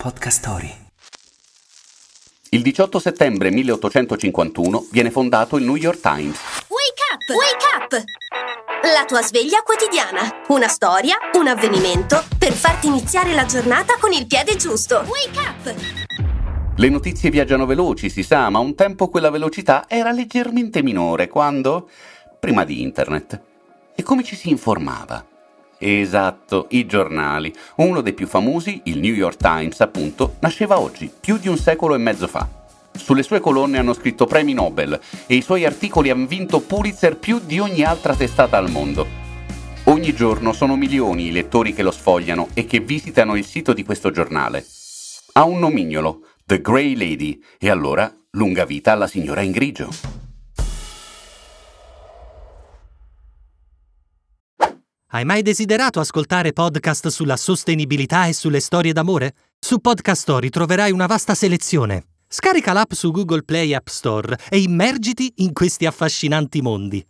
Podcast Story. Il 18 settembre 1851 viene fondato il New York Times. Wake up! La tua sveglia quotidiana. Una storia, un avvenimento per farti iniziare la giornata con il piede giusto. Wake up! Le notizie viaggiano veloci, si sa, ma un tempo quella velocità era leggermente minore quando... prima di internet. E come ci si informava? Esatto, i giornali. Uno dei più famosi, il New York Times, appunto, nasceva oggi, più di un secolo e mezzo fa. Sulle sue colonne hanno scritto premi Nobel e i suoi articoli hanno vinto Pulitzer più di ogni altra testata al mondo. Ogni giorno sono milioni i lettori che lo sfogliano e che visitano il sito di questo giornale. Ha un nomignolo, The Grey Lady, e allora lunga vita alla signora in grigio. Hai mai desiderato ascoltare podcast sulla sostenibilità e sulle storie d'amore? Su Podcast Story troverai una vasta selezione. Scarica l'app su Google Play e App Store e immergiti in questi affascinanti mondi.